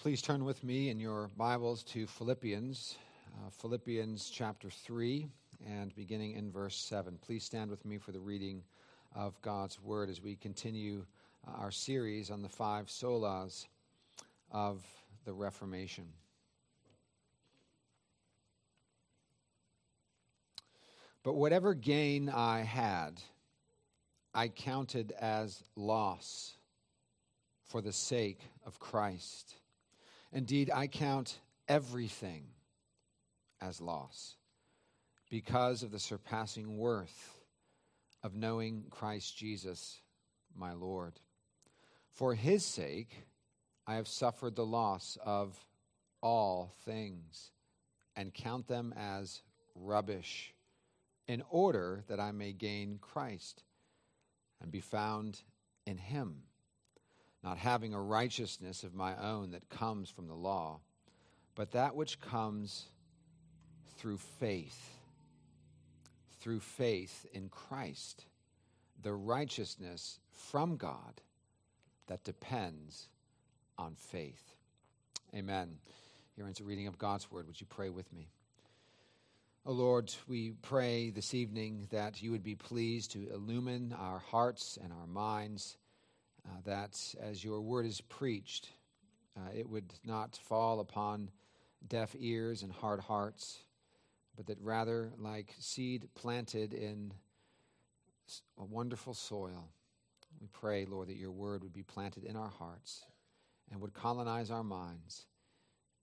Please turn with me in your Bibles to Philippians chapter 3, and beginning in verse 7. Please stand with me for the reading of God's Word as we continue our series on the five solas of the Reformation. But whatever gain I had, I counted as loss for the sake of Christ. Indeed, I count everything as loss because of the surpassing worth of knowing Christ Jesus, my Lord. For his sake, I have suffered the loss of all things and count them as rubbish in order that I may gain Christ and be found in him, not having a righteousness of my own that comes from the law, but that which comes through faith in Christ, the righteousness from God that depends on faith. Amen. Here ends the reading of God's Word. Would you pray with me? O Lord, we pray this evening that you would be pleased to illumine our hearts and our minds, that as your word is preached, it would not fall upon deaf ears and hard hearts, but that rather, like seed planted in a wonderful soil, we pray, Lord, that your word would be planted in our hearts and would colonize our minds,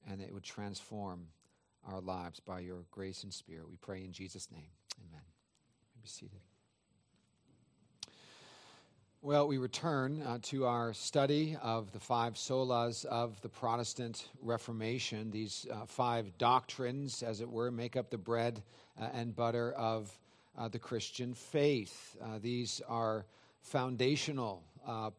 and that it would transform our lives by your grace and spirit. We pray in Jesus' name. Amen. You may be seated. Well, we return to our study of the five solas of the Protestant Reformation. These five doctrines, as it were, make up the bread and butter of the Christian faith. These are foundational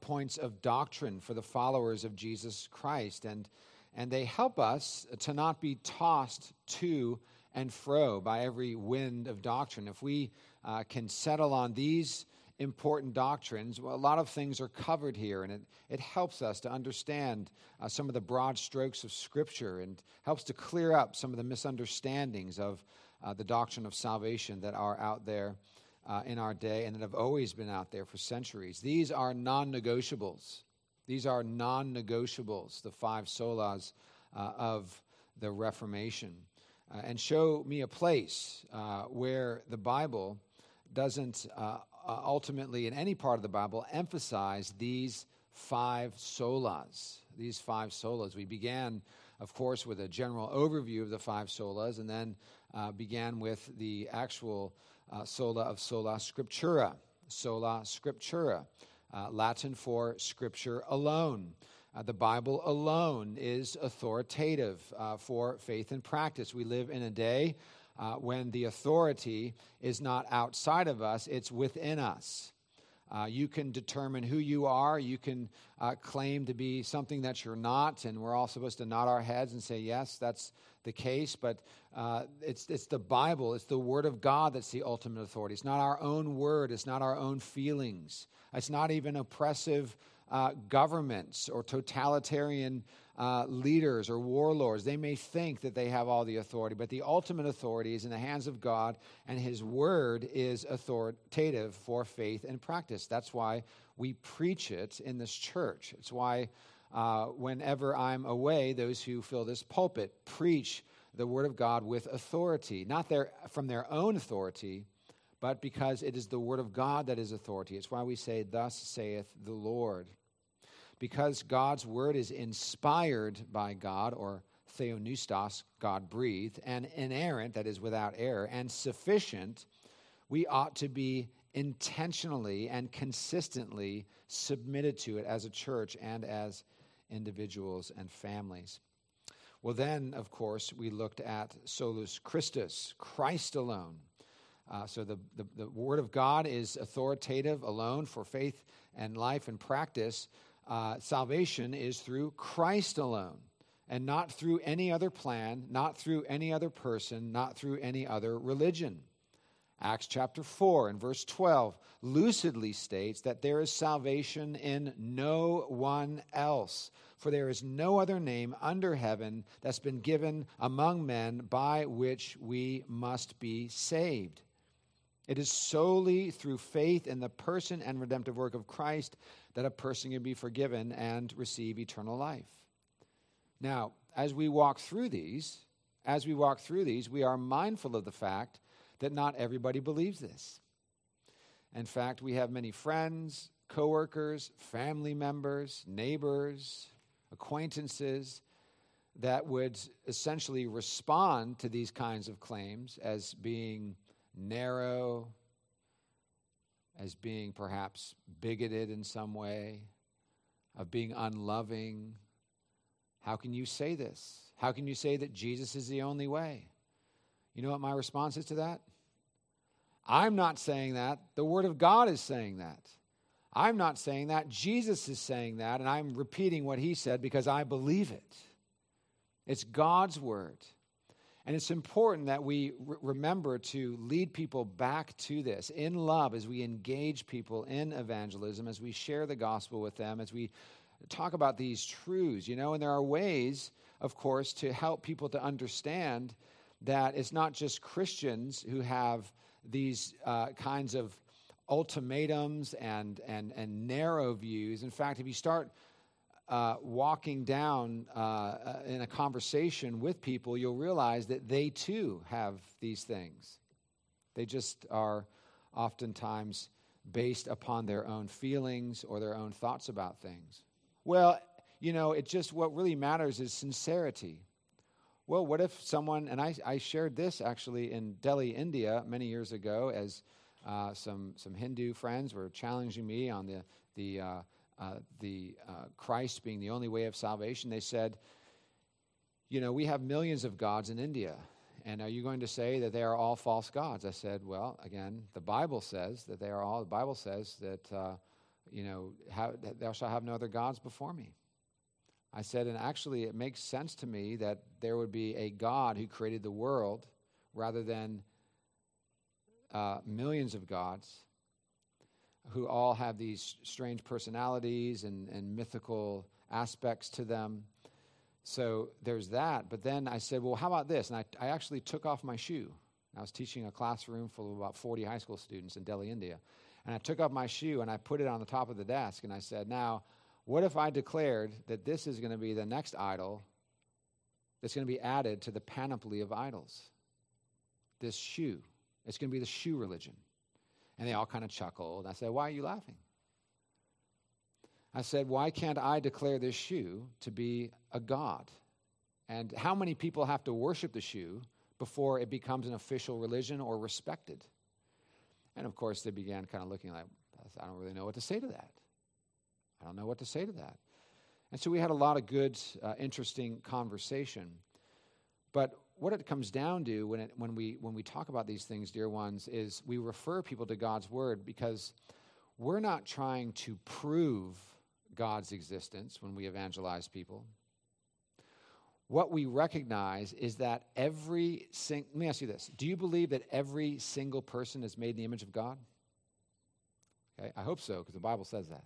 points of doctrine for the followers of Jesus Christ, and they help us to not be tossed to and fro by every wind of doctrine. If we can settle on these important doctrines, well, a lot of things are covered here, and it helps us to understand some of the broad strokes of Scripture and helps to clear up some of the misunderstandings of the doctrine of salvation that are out there in our day and that have always been out there for centuries. These are non-negotiables. The five solas of the Reformation. And show me a place where the Bible doesn't ultimately, in any part of the Bible, emphasize these five solas. We began, of course, with a general overview of the five solas, and then began with the actual sola of sola scriptura, Latin for Scripture alone. The Bible alone is authoritative for faith and practice. We live in a day when the authority is not outside of us, it's within us. You can determine who you are. You can claim to be something that you're not, and we're all supposed to nod our heads and say, yes, that's the case, but it's the Bible. It's the Word of God that's the ultimate authority. It's not our own word. It's not our own feelings. It's not even oppressive governments or totalitarian leaders or warlords. They may think that they have all the authority, but the ultimate authority is in the hands of God, and his word is authoritative for faith and practice. That's why we preach it in this church. It's why whenever I'm away, those who fill this pulpit preach the word of God with authority, not from their own authority, but because it is the word of God that is authority. It's why we say, thus saith the Lord. Because God's word is inspired by God, or theonoustos, God-breathed, and inerrant, that is without error, and sufficient, we ought to be intentionally and consistently submitted to it as a church and as individuals and families. Well, then, of course, we looked at solus Christus, Christ alone. So the Word of God is authoritative alone for faith and life and practice. Salvation is through Christ alone and not through any other plan, not through any other person, not through any other religion. Acts chapter 4 and verse 12 lucidly states that there is salvation in no one else, for there is no other name under heaven that's been given among men by which we must be saved. It is solely through faith in the person and redemptive work of Christ that a person can be forgiven and receive eternal life. Now, as we walk through these, we are mindful of the fact that not everybody believes this. In fact, we have many friends, coworkers, family members, neighbors, acquaintances that would essentially respond to these kinds of claims as being narrow, as being perhaps bigoted in some way, of being unloving. How can you say this? How can you say that Jesus is the only way? You know what my response is to that? I'm not saying that. The Word of God is saying that. I'm not saying that. Jesus is saying that, and I'm repeating what he said because I believe it. It's God's Word. And it's important that we remember to lead people back to this in love as we engage people in evangelism, as we share the gospel with them, as we talk about these truths, you know. And there are ways, of course, to help people to understand that it's not just Christians who have these kinds of ultimatums and narrow views. In fact, if you start walking down in a conversation with people, you'll realize that they too have these things. They just are oftentimes based upon their own feelings or their own thoughts about things. Well, you know, it just, what really matters is sincerity. Well, what if someone, and I shared this actually in Delhi, India, many years ago, as some Hindu friends were challenging me on the Christ being the only way of salvation. They said, you know, we have millions of gods in India, and are you going to say that they are all false gods? I said, well, again, the Bible says that, you know, thou shalt have no other gods before me. I said, and actually it makes sense to me that there would be a God who created the world rather than millions of gods who all have these strange personalities and mythical aspects to them. So there's that. But then I said, well, how about this? And I actually took off my shoe. I was teaching a classroom full of about 40 high school students in Delhi, India. And I took off my shoe and I put it on the top of the desk. And I said, now, what if I declared that this is going to be the next idol that's going to be added to the panoply of idols? This shoe. It's going to be the shoe religion. And they all kind of chuckled. I said, why are you laughing? I said, why can't I declare this shoe to be a god? And how many people have to worship the shoe before it becomes an official religion or respected? And, of course, they began kind of looking like, I don't really know what to say to that. And so we had a lot of good, interesting conversation. But what it comes down to when we talk about these things, dear ones, is we refer people to God's Word because we're not trying to prove God's existence when we evangelize people. What we recognize is that let me ask you this. Do you believe that every single person is made in the image of God? Okay, I hope so, because the Bible says that.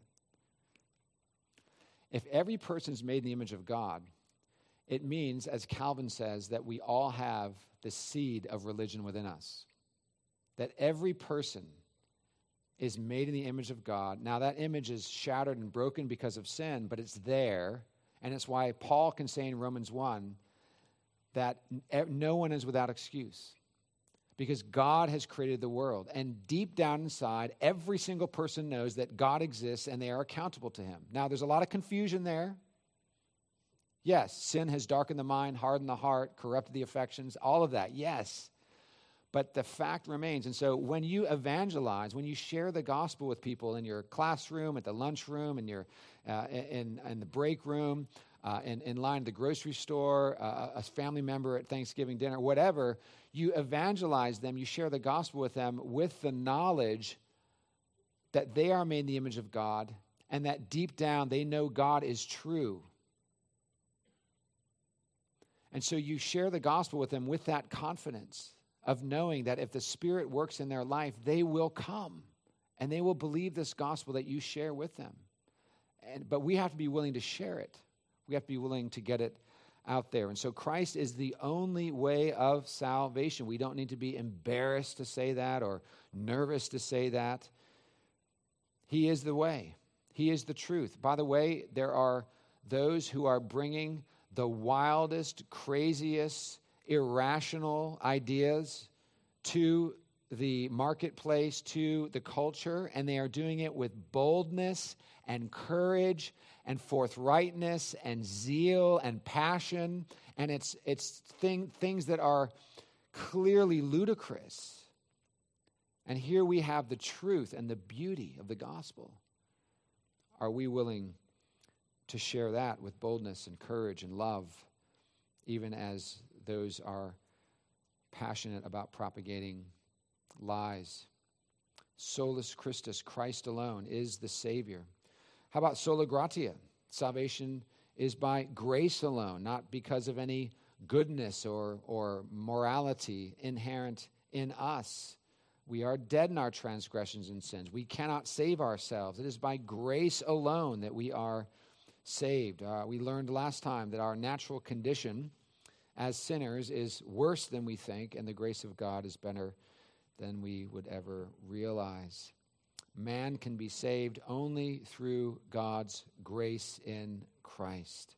If every person is made in the image of God, it means, as Calvin says, that we all have the seed of religion within us. That every person is made in the image of God. Now, that image is shattered and broken because of sin, but it's there. And it's why Paul can say in Romans 1 that no one is without excuse. Because God has created the world. And deep down inside, every single person knows that God exists and they are accountable to him. Now, there's a lot of confusion there. Yes, sin has darkened the mind, hardened the heart, corrupted the affections, all of that, yes. But the fact remains. And so when you evangelize, when you share the gospel with people in your classroom, at the lunchroom, in your in the break room, in line at the grocery store, a family member at Thanksgiving dinner, whatever, you evangelize them, you share the gospel with them with the knowledge that they are made in the image of God and that deep down they know God is true. And so you share the gospel with them with that confidence of knowing that if the Spirit works in their life, they will come and they will believe this gospel that you share with them. But we have to be willing to share it. We have to be willing to get it out there. And so Christ is the only way of salvation. We don't need to be embarrassed to say that or nervous to say that. He is the way. He is the truth. By the way, there are those who are bringing the wildest, craziest, irrational ideas to the marketplace, to the culture, and they are doing it with boldness and courage and forthrightness and zeal and passion, and it's things that are clearly ludicrous. And here we have the truth and the beauty of the gospel. Are we willing to share that with boldness and courage and love, even as those are passionate about propagating lies? Solus Christus, Christ alone, is the Savior. How about sola gratia? Salvation is by grace alone, not because of any goodness or morality inherent in us. We are dead in our transgressions and sins. We cannot save ourselves. It is by grace alone that we are saved. We learned last time that our natural condition as sinners is worse than we think, and the grace of God is better than we would ever realize. Man can be saved only through God's grace in Christ.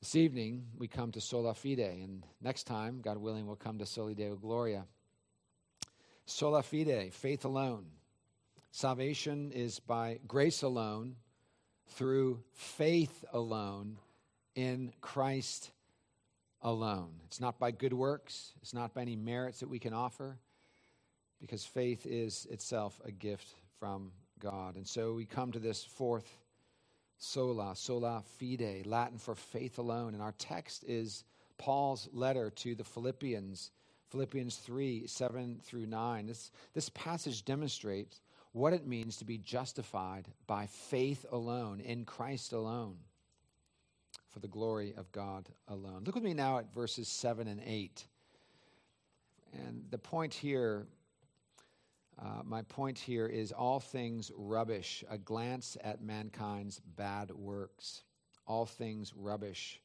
This evening, we come to Sola Fide, and next time, God willing, we'll come to Soli Deo Gloria. Sola fide, faith alone. Salvation is by grace alone, through faith alone, in Christ alone. It's not by good works. It's not by any merits that we can offer, because faith is itself a gift from God. And so we come to this fourth sola, sola fide, Latin for faith alone. And our text is Paul's letter to the Philippians, Philippians 3, 7 through 9. This passage demonstrates what it means to be justified by faith alone, in Christ alone, for the glory of God alone. Look with me now at verses 7 and 8. And the point here, my point here is all things rubbish, a glance at mankind's bad works. All things rubbish,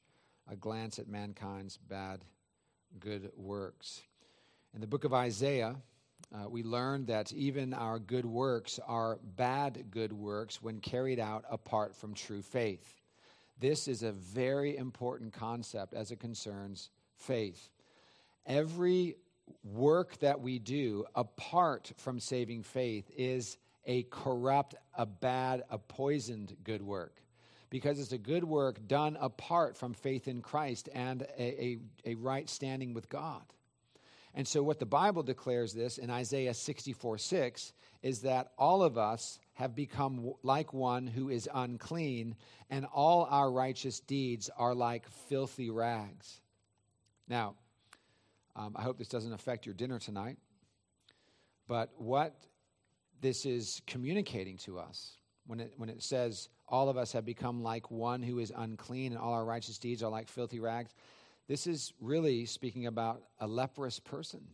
a glance at mankind's bad good works. In the book of Isaiah, we learn that even our good works are bad good works when carried out apart from true faith. This is a very important concept as it concerns faith. Every work that we do apart from saving faith is a corrupt, a bad, a poisoned good work, because it's a good work done apart from faith in Christ and a right standing with God. And so what the Bible declares this in Isaiah 64:6 is that all of us have become like one who is unclean, and all our righteous deeds are like filthy rags. Now, I hope this doesn't affect your dinner tonight, but what this is communicating to us when it says all of us have become like one who is unclean and all our righteous deeds are like filthy rags, this is really speaking about a leprous person.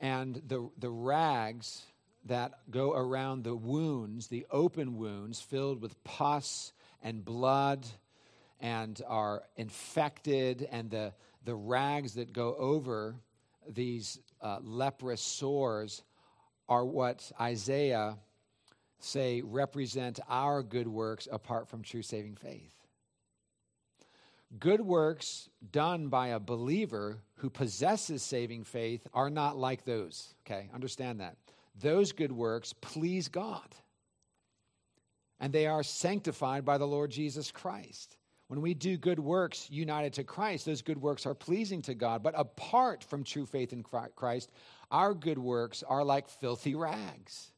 And the rags that go around the wounds, the open wounds filled with pus and blood and are infected, and the rags that go over these leprous sores are what Isaiah say represent our good works apart from true saving faith. Good works done by a believer who possesses saving faith are not like those. Okay, understand that. Those good works please God, and they are sanctified by the Lord Jesus Christ. When we do good works united to Christ, those good works are pleasing to God. But apart from true faith in Christ, our good works are like filthy rags.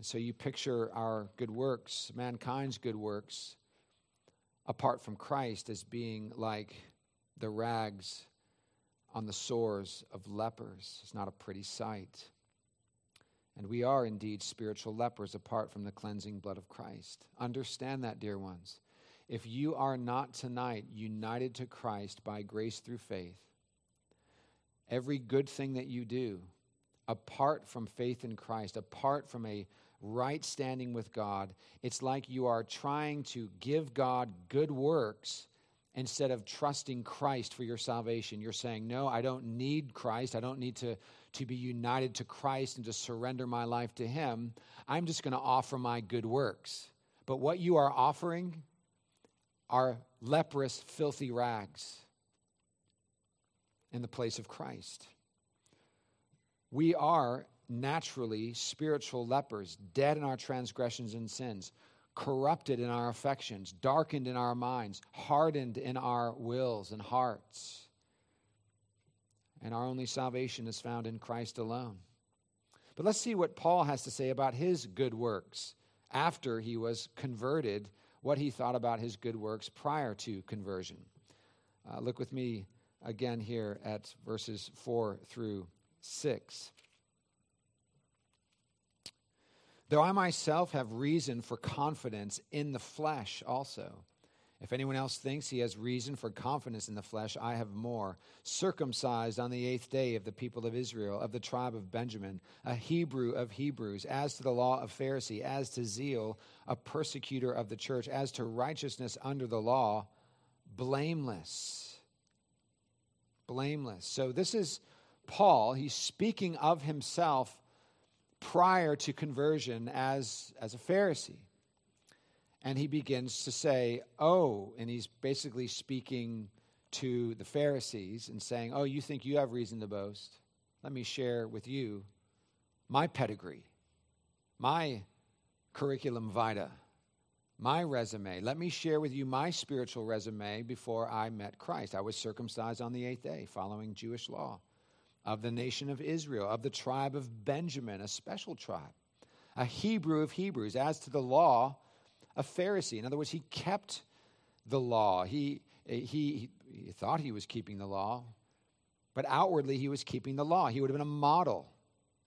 So you picture our good works, mankind's good works, apart from Christ as being like the rags on the sores of lepers. It's not a pretty sight. And we are indeed spiritual lepers apart from the cleansing blood of Christ. Understand that, dear ones. If you are not tonight united to Christ by grace through faith, every good thing that you do, apart from faith in Christ, apart from a right standing with God, it's like you are trying to give God good works instead of trusting Christ for your salvation. You're saying, no, I don't need Christ. I don't need to be united to Christ and to surrender my life to him. I'm just going to offer my good works. But what you are offering are leprous, filthy rags in the place of Christ. We are naturally spiritual lepers, dead in our transgressions and sins, corrupted in our affections, darkened in our minds, hardened in our wills and hearts. And our only salvation is found in Christ alone. But let's see what Paul has to say about his good works after he was converted, what he thought about his good works prior to conversion. Look with me again here at verses 4 through 6. Though I myself have reason for confidence in the flesh also. If anyone else thinks he has reason for confidence in the flesh, I have more. Circumcised on the 8th day of the people of Israel, of the tribe of Benjamin, a Hebrew of Hebrews, as to the law of Pharisee, as to zeal, a persecutor of the church, as to righteousness under the law, blameless. Blameless. So this is Paul. He's speaking of himself prior to conversion as a Pharisee. And he begins to say, oh, and he's basically speaking to the Pharisees and saying, oh, you think you have reason to boast? Let me share with you my pedigree, my curriculum vitae, my resume. Let me share with you my spiritual resume before I met Christ. I was circumcised on the 8th day following Jewish law, of the nation of Israel, of the tribe of Benjamin, a special tribe, a Hebrew of Hebrews, as to the law, a Pharisee. In other words, he kept the law. He thought he was keeping the law, but outwardly he was keeping the law. He would have been a model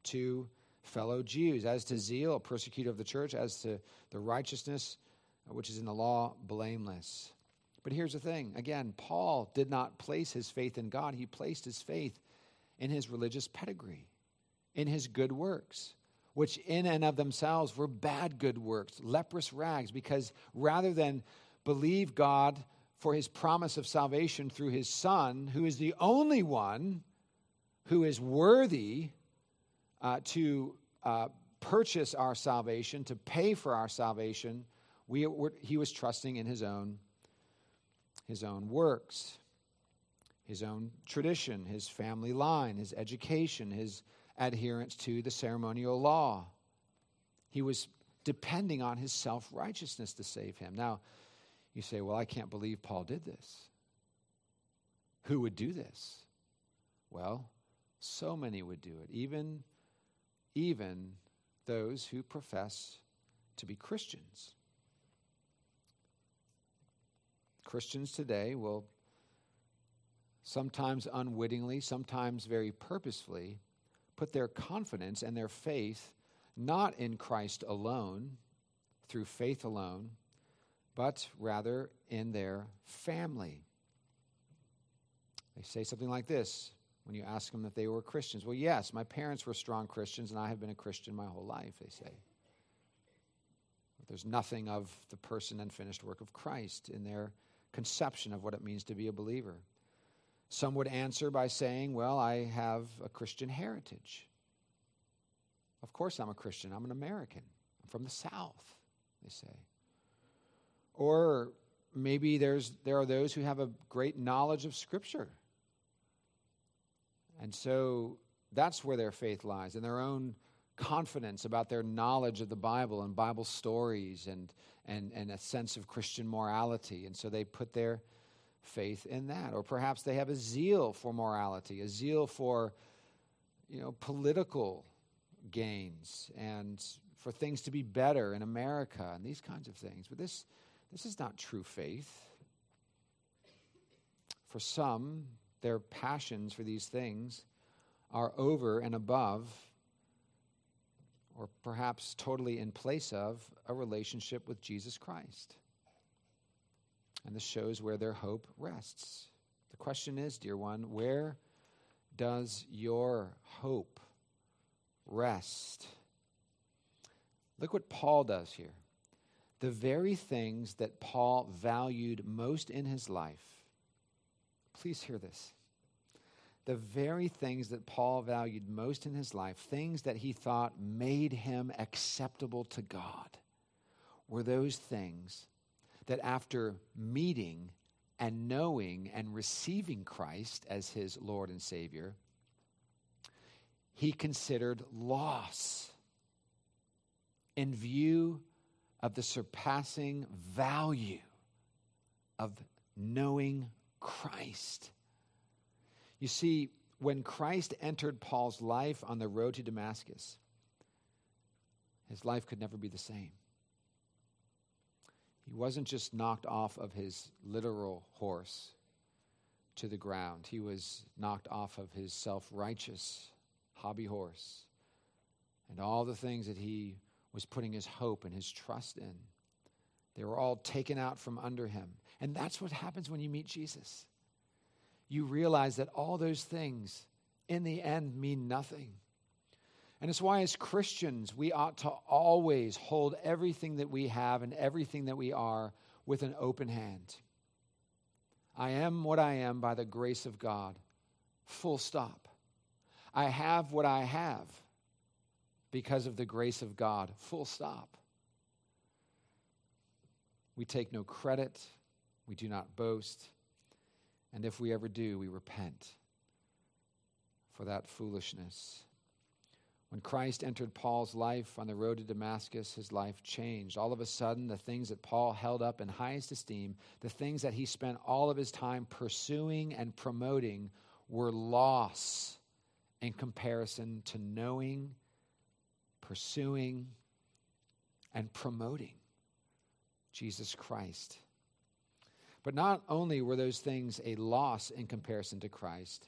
to fellow Jews. As to zeal, a persecutor of the church, as to the righteousness which is in the law, blameless. But here's the thing. Again, Paul did not place his faith in God. He placed his faith in his religious pedigree, in his good works, which in and of themselves were bad good works, leprous rags, because rather than believe God for his promise of salvation through his Son, who is the only one who is worthy to purchase our salvation, to pay for our salvation, he was trusting in his own works, his own tradition, his family line, his education, his adherence to the ceremonial law. He was depending on his self-righteousness to save him. Now, you say, well, I can't believe Paul did this. Who would do this? Well, so many would do it, even those who profess to be Christians. Christians today will sometimes unwittingly, sometimes very purposefully, put their confidence and their faith not in Christ alone, through faith alone, but rather in their family. They say something like this when you ask them if they were Christians. Well, yes, my parents were strong Christians, and I have been a Christian my whole life, they say. But there's nothing of the person and finished work of Christ in their conception of what it means to be a believer. Some would answer by saying, well, I have a Christian heritage. Of course I'm a Christian. I'm an American. I'm from the South, they say. Or maybe there are those who have a great knowledge of Scripture. And so that's where their faith lies, in their own confidence about their knowledge of the Bible and Bible stories and a sense of Christian morality. And so they put their faith in that. Or perhaps they have a zeal for morality, a zeal for, political gains and for things to be better in America and these kinds of things. But this is not true faith. For some, their passions for these things are over and above, or perhaps totally in place of, a relationship with Jesus Christ. And this shows where their hope rests. The question is, dear one, where does your hope rest? Look what Paul does here. The very things that Paul valued most in his life. Please hear this. The very things that Paul valued most in his life, things that he thought made him acceptable to God, were those things that after meeting and knowing and receiving Christ as his Lord and Savior, he considered loss in view of the surpassing value of knowing Christ. You see, when Christ entered Paul's life on the road to Damascus, his life could never be the same. He wasn't just knocked off of his literal horse to the ground. He was knocked off of his self-righteous hobby horse and all the things that he was putting his hope and his trust in. They were all taken out from under him. And that's what happens when you meet Jesus. You realize that all those things in the end mean nothing. And it's why as Christians, we ought to always hold everything that we have and everything that we are with an open hand. I am what I am by the grace of God. Full stop. I have what I have because of the grace of God. Full stop. We take no credit. We do not boast. And if we ever do, we repent for that foolishness. When Christ entered Paul's life on the road to Damascus, his life changed. All of a sudden, the things that Paul held up in highest esteem, the things that he spent all of his time pursuing and promoting, were loss in comparison to knowing, pursuing, and promoting Jesus Christ. But not only were those things a loss in comparison to Christ,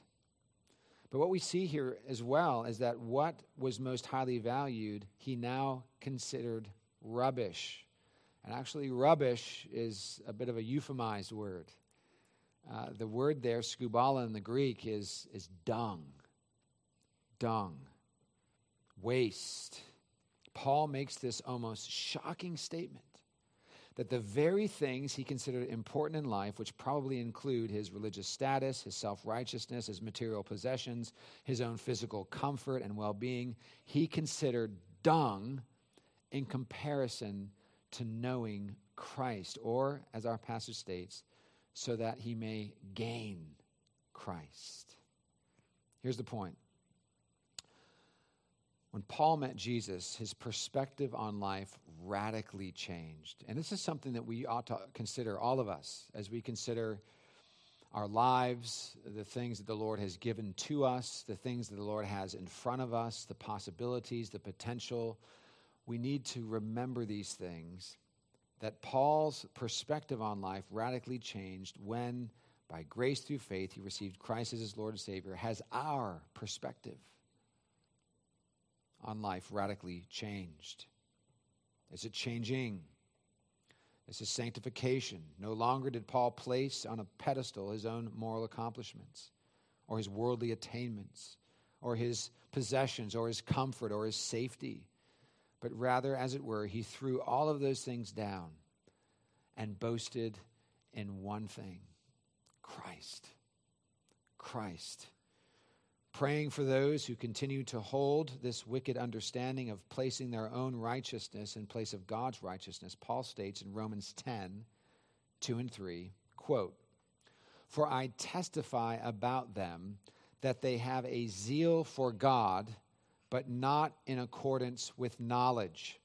but what we see here as well is that what was most highly valued, he now considered rubbish. And actually, rubbish is a bit of a euphemized word. The word there, skubala in the Greek, is dung. Dung. Waste. Paul makes this almost shocking statement that the very things he considered important in life, which probably include his religious status, his self-righteousness, his material possessions, his own physical comfort and well-being, he considered dung in comparison to knowing Christ, or, as our passage states, so that he may gain Christ. Here's the point. When Paul met Jesus, his perspective on life radically changed. And this is something that we ought to consider, all of us, as we consider our lives, the things that the Lord has given to us, the things that the Lord has in front of us, the possibilities, the potential. We need to remember these things, that Paul's perspective on life radically changed when, by grace through faith, he received Christ as his Lord and Savior. Has our perspective on life radically changed? Is it changing? This is sanctification. No longer did Paul place on a pedestal his own moral accomplishments or his worldly attainments or his possessions or his comfort or his safety, but rather, as it were, he threw all of those things down and boasted in one thing: Christ. Christ. Praying for those who continue to hold this wicked understanding of placing their own righteousness in place of God's righteousness, Paul states in Romans 10, 2 and 3, quote, "For I testify about them that they have a zeal for God, but not in accordance with knowledge.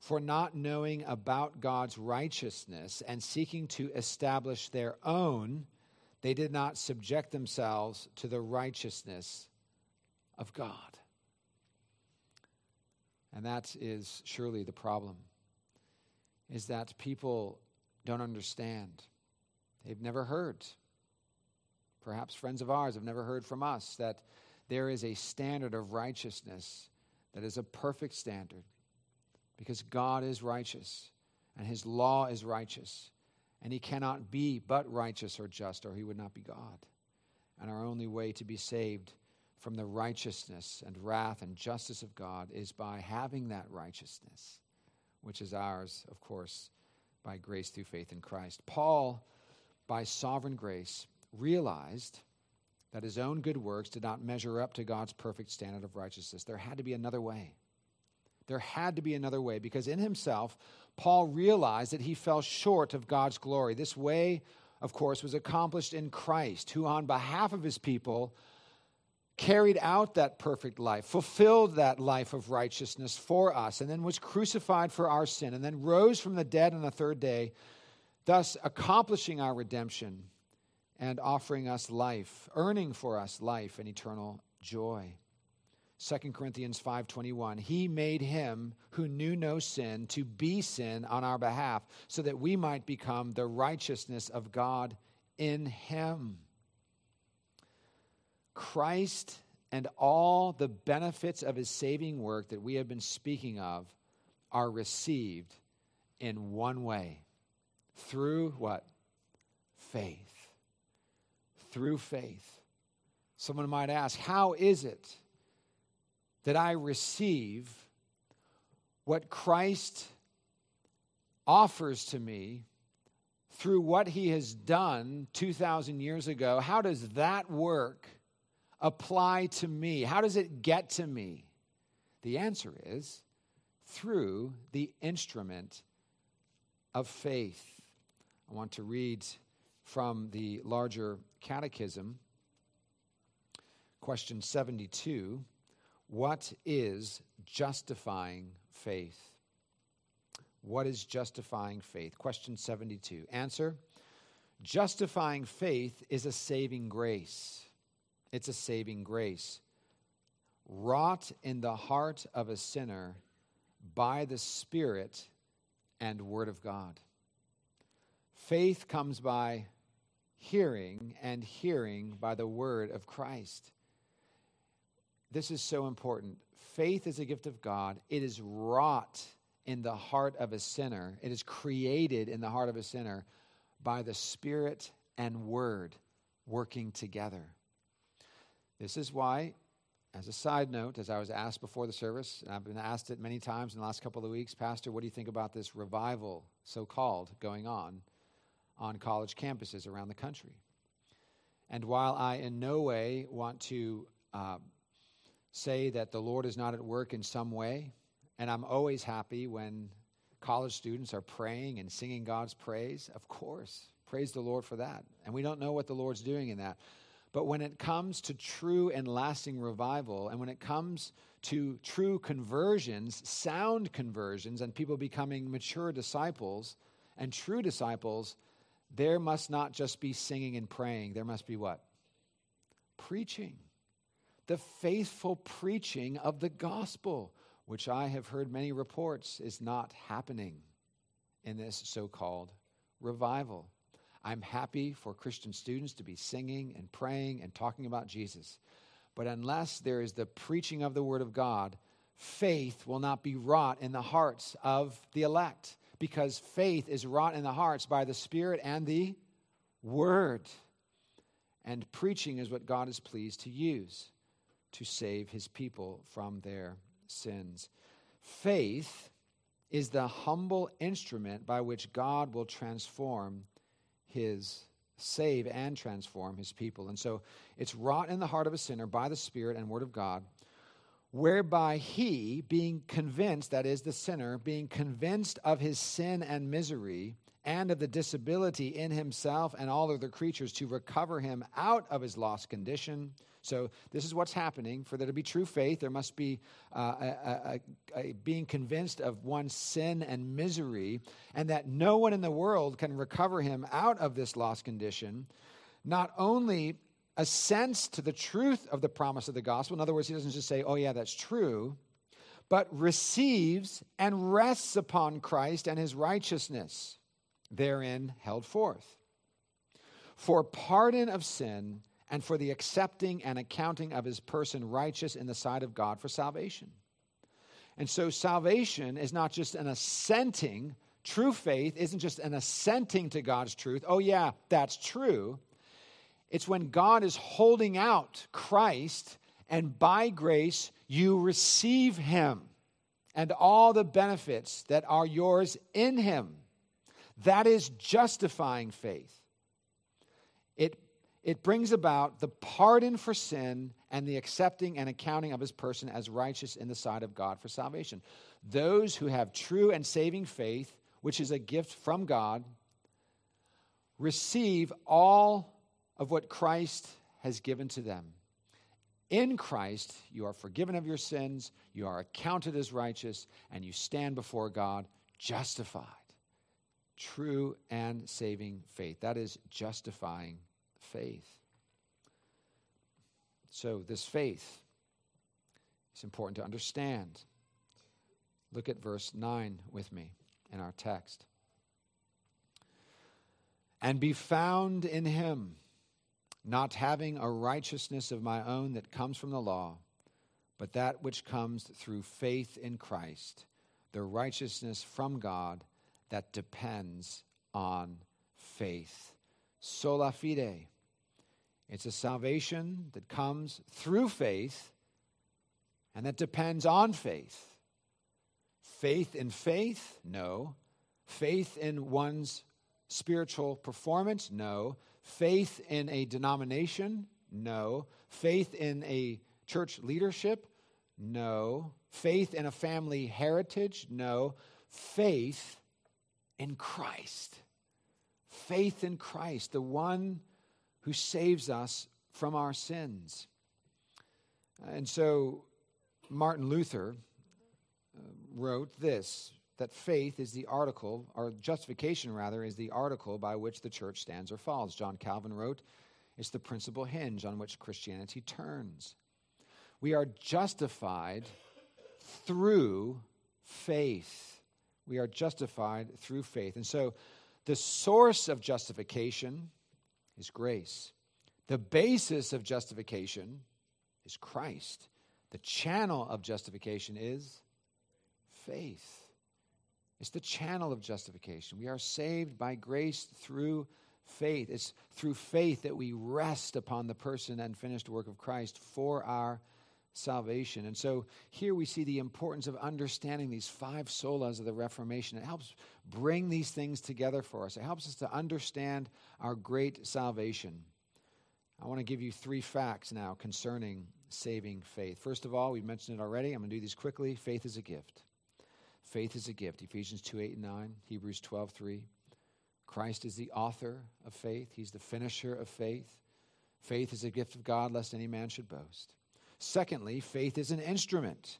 For not knowing about God's righteousness and seeking to establish their own, they did not subject themselves to the righteousness of God." And that is surely the problem, is that people don't understand. They've never heard. Perhaps friends of ours have never heard from us that there is a standard of righteousness that is a perfect standard because God is righteous and his law is righteous. and he cannot be but righteous or just, or he would not be God. And our only way to be saved from the righteousness and wrath and justice of God is by having that righteousness, which is ours, of course, by grace through faith in Christ. Paul, by sovereign grace, realized that his own good works did not measure up to God's perfect standard of righteousness. There had to be another way. There had to be another way, because in himself, Paul realized that he fell short of God's glory. This way, of course, was accomplished in Christ, who on behalf of his people carried out that perfect life, fulfilled that life of righteousness for us, and then was crucified for our sin, and then rose from the dead on the third day, thus accomplishing our redemption and offering us life, earning for us life and eternal joy. 2 Corinthians 5:21, he made him who knew no sin to be sin on our behalf, so that we might become the righteousness of God in him. Christ and all the benefits of his saving work that we have been speaking of are received in one way. Through what? Faith. Through faith. Someone might ask, how is it that I receive what Christ offers to me through what he has done 2,000 years ago? How does that work apply to me? How does it get to me? The answer is through the instrument of faith. I want to read from the larger catechism, question 72. What is justifying faith? What is justifying faith? Question 72. Answer, justifying faith is a saving grace. It's a saving grace wrought in the heart of a sinner by the Spirit and Word of God. Faith comes by hearing, and hearing by the Word of Christ. This is so important. Faith is a gift of God. It is wrought in the heart of a sinner. It is created in the heart of a sinner by the Spirit and Word working together. This is why, as a side note, as I was asked before the service, and I've been asked it many times in the last couple of weeks, Pastor, what do you think about this revival, so-called, going on college campuses around the country? And while I in no way want to say that the Lord is not at work in some way, and I'm always happy when college students are praying and singing God's praise, of course, praise the Lord for that. And we don't know what the Lord's doing in that. But when it comes to true and lasting revival, and when it comes to true conversions, sound conversions, and people becoming mature disciples and true disciples, there must not just be singing and praying. There must be what? Preaching. The faithful preaching of the gospel, which I have heard many reports is not happening in this so-called revival. I'm happy for Christian students to be singing and praying and talking about Jesus. But unless there is the preaching of the Word of God, faith will not be wrought in the hearts of the elect, because faith is wrought in the hearts by the Spirit and the Word. And preaching is what God is pleased to use to save his people from their sins. Faith is the humble instrument by which God will save and transform his people. And so it's wrought in the heart of a sinner by the Spirit and Word of God, whereby he, being convinced, that is the sinner, being convinced of his sin and misery and of the disability in himself and all other creatures to recover him out of his lost condition. So this is what's happening. For there to be true faith, there must be a being convinced of one's sin and misery, and that no one in the world can recover him out of this lost condition. Not only a sense to the truth of the promise of the gospel. In other words, he doesn't just say, oh yeah, that's true, but receives and rests upon Christ and his righteousness, therein held forth, for pardon of sin and for the accepting and accounting of his person righteous in the sight of God for salvation. And so salvation is not just an assenting True faith isn't just an assenting to God's truth. Oh, yeah, that's true. It's when God is holding out Christ, and by grace you receive him and all the benefits that are yours in him. That is justifying faith. It brings about the pardon for sin and the accepting and accounting of his person as righteous in the sight of God for salvation. Those who have true and saving faith, which is a gift from God, receive all of what Christ has given to them. In Christ, you are forgiven of your sins, you are accounted as righteous, and you stand before God justified. True and saving faith. That is justifying faith. So this faith is important to understand. Look at verse 9 with me in our text. And be found in him, not having a righteousness of my own that comes from the law, but that which comes through faith in Christ, the righteousness from God that depends on faith. Sola fide. It's a salvation that comes through faith and that depends on faith. Faith in faith? No. Faith in one's spiritual performance? No. Faith in a denomination? No. Faith in a church leadership? No. Faith in a family heritage? No. Faith in Christ. Faith in Christ, the one who saves us from our sins. And so Martin Luther wrote this, that faith is the article, or justification rather, is the article by which the church stands or falls. John Calvin wrote, it's the principal hinge on which Christianity turns. We are justified through faith. We are justified through faith. And so the source of justification is grace. The basis of justification is Christ. The channel of justification is faith. It's the channel of justification. We are saved by grace through faith. It's through faith that we rest upon the person and finished work of Christ for our salvation. And so here we see the importance of understanding these five solas of the Reformation. It helps bring these things together for us. It helps us to understand our great salvation. I want to give you three facts now concerning saving faith. First of all, we've mentioned it already. I'm going to do these quickly. Faith is a gift. Faith is a gift. Ephesians 2:8-9, Hebrews 12:3. Christ is the author of faith. He's the finisher of faith. Faith is a gift of God, lest any man should boast. Secondly, faith is an instrument.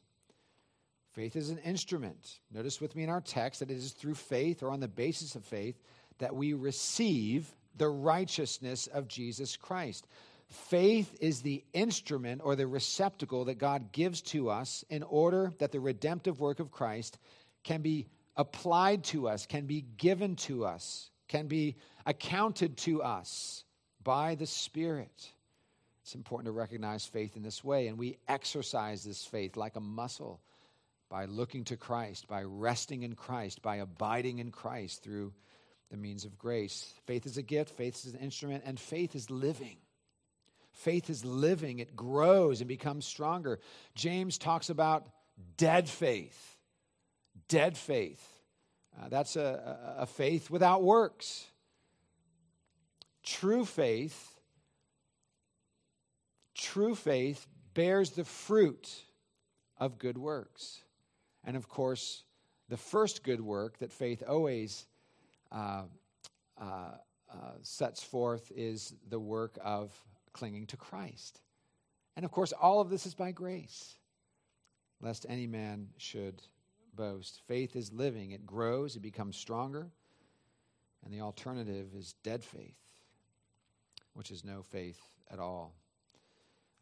Faith is an instrument. Notice with me in our text that it is through faith or on the basis of faith that we receive the righteousness of Jesus Christ. Faith is the instrument or the receptacle that God gives to us in order that the redemptive work of Christ can be applied to us, can be given to us, can be accounted to us by the Spirit. It's important to recognize faith in this way, and we exercise this faith like a muscle by looking to Christ, by resting in Christ, by abiding in Christ through the means of grace. Faith is a gift, faith is an instrument, and faith is living. Faith is living. It grows and becomes stronger. James talks about dead faith. Dead faith. That's a faith without works. True faith bears the fruit of good works. And of course, the first good work that faith always sets forth is the work of clinging to Christ. And of course, all of this is by grace, lest any man should boast. Faith is living. It grows. It becomes stronger. And the alternative is dead faith, which is no faith at all.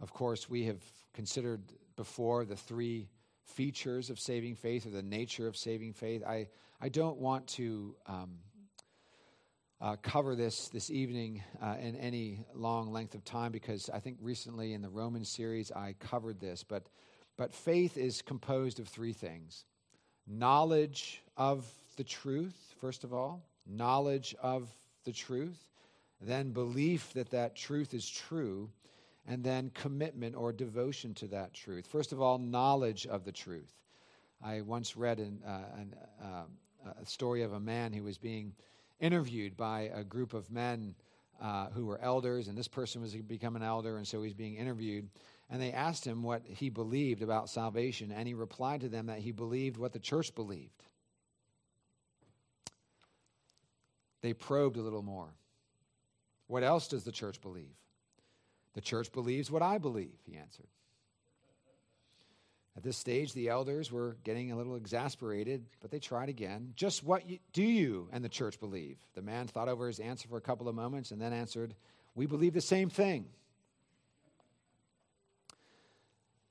Of course, we have considered before the three features of saving faith or the nature of saving faith. I don't want to cover this evening in any long length of time because I think recently in the Romans series I covered this. But faith is composed of three things: knowledge of the truth, first of all, knowledge of the truth, then belief that that truth is true, and then commitment or devotion to that truth. First of all, knowledge of the truth. I once read a story of a man who was being interviewed by a group of men who were elders, and this person was to become an elder, and so he's being interviewed. And they asked him what he believed about salvation, and he replied to them that he believed what the church believed. They probed a little more. What else does the church believe? The church believes what I believe, he answered. At this stage, the elders were getting a little exasperated, but they tried again. Just what do you and the church believe? The man thought over his answer for a couple of moments and then answered, "We believe the same thing."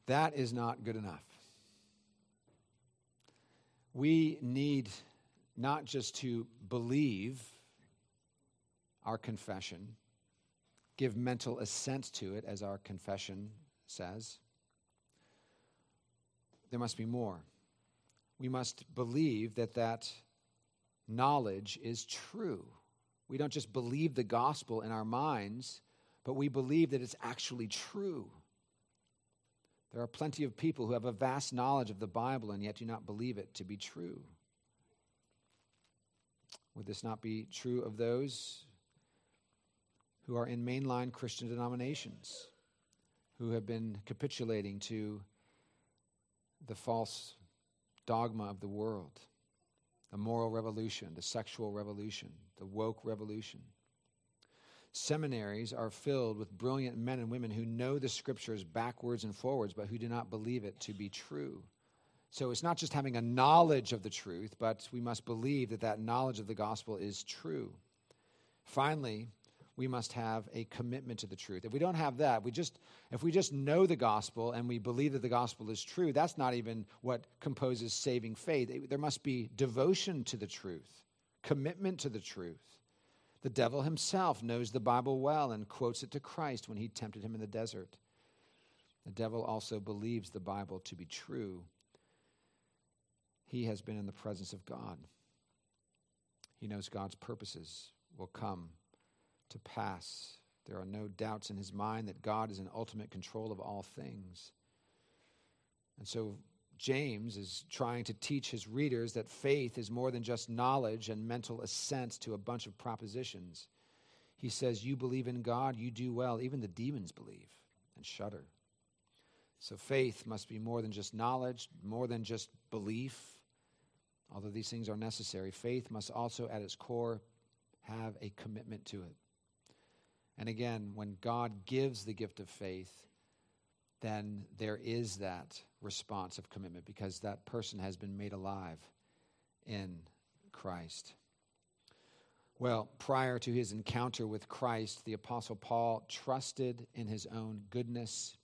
That is not good enough. We need not just to believe our confession, give mental assent to it, as our confession says. There must be more. We must believe that that knowledge is true. We don't just believe the gospel in our minds, but we believe that it's actually true. There are plenty of people who have a vast knowledge of the Bible and yet do not believe it to be true. Would this not be true of those who are in mainline Christian denominations, who have been capitulating to the false dogma of the world, the moral revolution, the sexual revolution, the woke revolution? Seminaries are filled with brilliant men and women who know the scriptures backwards and forwards, but who do not believe it to be true. So it's not just having a knowledge of the truth, but we must believe that that knowledge of the gospel is true. Finally, we must have a commitment to the truth. If we don't have that, if we just know the gospel and we believe that the gospel is true, that's not even what composes saving faith. There must be devotion to the truth, commitment to the truth. The devil himself knows the Bible well and quotes it to Christ when he tempted him in the desert. The devil also believes the Bible to be true. He has been in the presence of God. He knows God's purposes will come to pass. There are no doubts in his mind that God is in ultimate control of all things. And so James is trying to teach his readers that faith is more than just knowledge and mental assent to a bunch of propositions. He says, you believe in God, you do well. Even the demons believe and shudder. So faith must be more than just knowledge, more than just belief. Although these things are necessary, faith must also at its core have a commitment to it. And again, when God gives the gift of faith, then there is that response of commitment because that person has been made alive in Christ. Well, prior to his encounter with Christ, the Apostle Paul trusted in his own goodness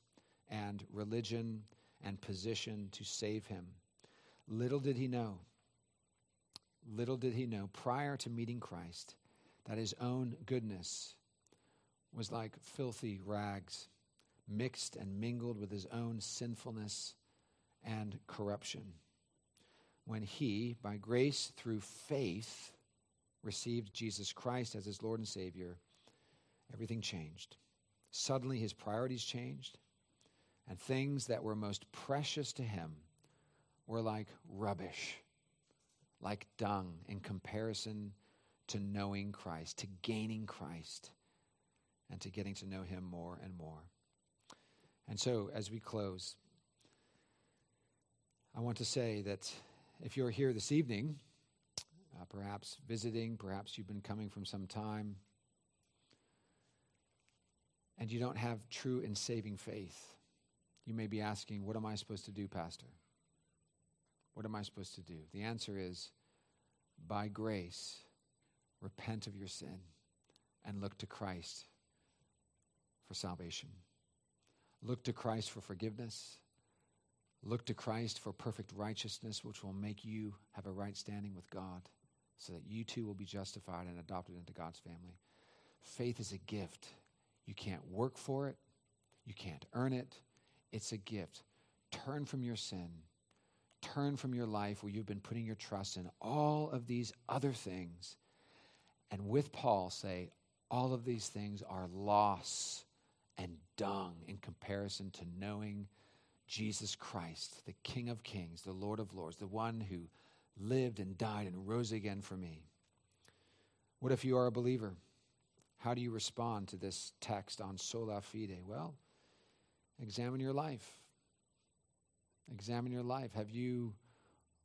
and religion and position to save him. Little did he know prior to meeting Christ that his own goodness was like filthy rags, mixed and mingled with his own sinfulness and corruption. When he, by grace through faith, received Jesus Christ as his Lord and Savior, everything changed. Suddenly his priorities changed, and things that were most precious to him were like rubbish, like dung in comparison to knowing Christ, to gaining Christ, and to getting to know him more and more. And so, as we close, I want to say that if you're here this evening, perhaps visiting, perhaps you've been coming from some time, and you don't have true and saving faith, you may be asking, what am I supposed to do, Pastor? What am I supposed to do? The answer is, by grace, repent of your sin and look to Christ for salvation. Look to Christ for forgiveness. Look to Christ for perfect righteousness, which will make you have a right standing with God so that you too will be justified and adopted into God's family. Faith is a gift. You can't work for it. You can't earn it. It's a gift. Turn from your sin. turn from your life where you've been putting your trust in all of these other things, and with Paul say, all of these things are loss and dung in comparison to knowing Jesus Christ, the King of Kings, the Lord of Lords, the one who lived and died and rose again for me. What if you are a believer? How do you respond to this text on sola fide? Well, examine your life. Examine your life. Have you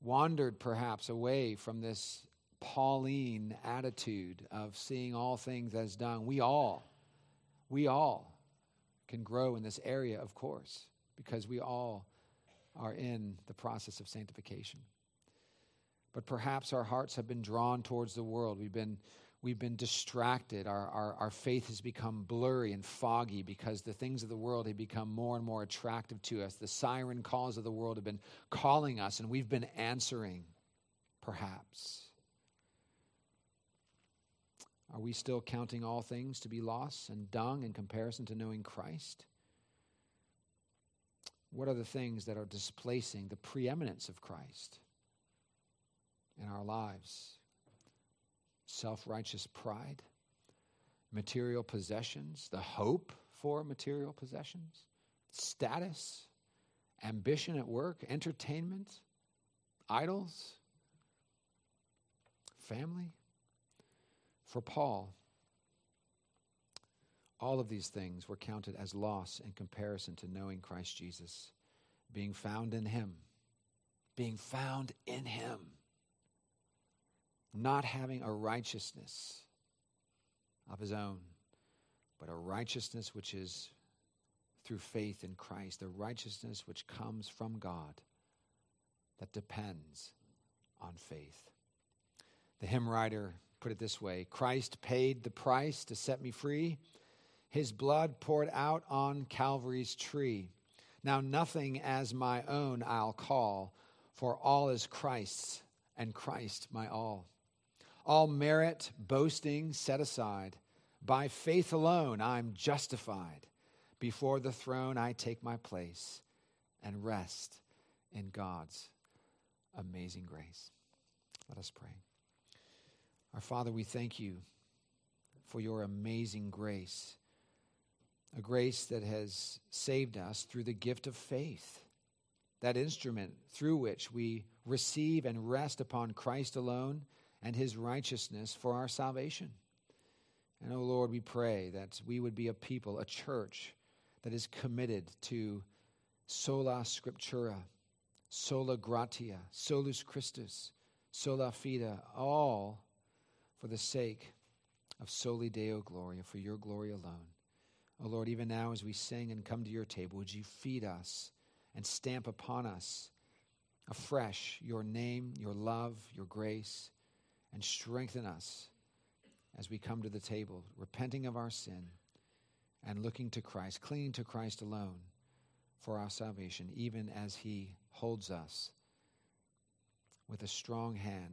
wandered perhaps away from this Pauline attitude of seeing all things as dung? We all can grow in this area, of course, because we all are in the process of sanctification. But perhaps our hearts have been drawn towards the world. We've been distracted. Our faith has become blurry and foggy because the things of the world have become more and more attractive to us. The siren calls of the world have been calling us, and we've been answering, perhaps. Are we still counting all things to be loss and dung in comparison to knowing Christ? What are the things that are displacing the preeminence of Christ in our lives? Self-righteous pride, material possessions, the hope for material possessions, status, ambition at work, entertainment, idols, family. For Paul, all of these things were counted as loss in comparison to knowing Christ Jesus, being found in him, not having a righteousness of his own, but a righteousness which is through faith in Christ, the righteousness which comes from God that depends on faith. The hymn writer put it this way: Christ paid the price to set me free, his blood poured out on Calvary's tree. Now nothing as my own I'll call, for all is Christ's and Christ my all. All merit, boasting set aside, by faith alone I'm justified. Before the throne I take my place and rest in God's amazing grace. Let us pray. Our Father, we thank you for your amazing grace, a grace that has saved us through the gift of faith, that instrument through which we receive and rest upon Christ alone and his righteousness for our salvation. And, oh Lord, we pray that we would be a people, a church that is committed to sola scriptura, sola gratia, solus Christus, sola fide, all for the sake of soli Deo Gloria, for your glory alone. Oh Lord, even now as we sing and come to your table, would you feed us and stamp upon us afresh your name, your love, your grace, and strengthen us as we come to the table, repenting of our sin and looking to Christ, clinging to Christ alone for our salvation, even as he holds us with a strong hand.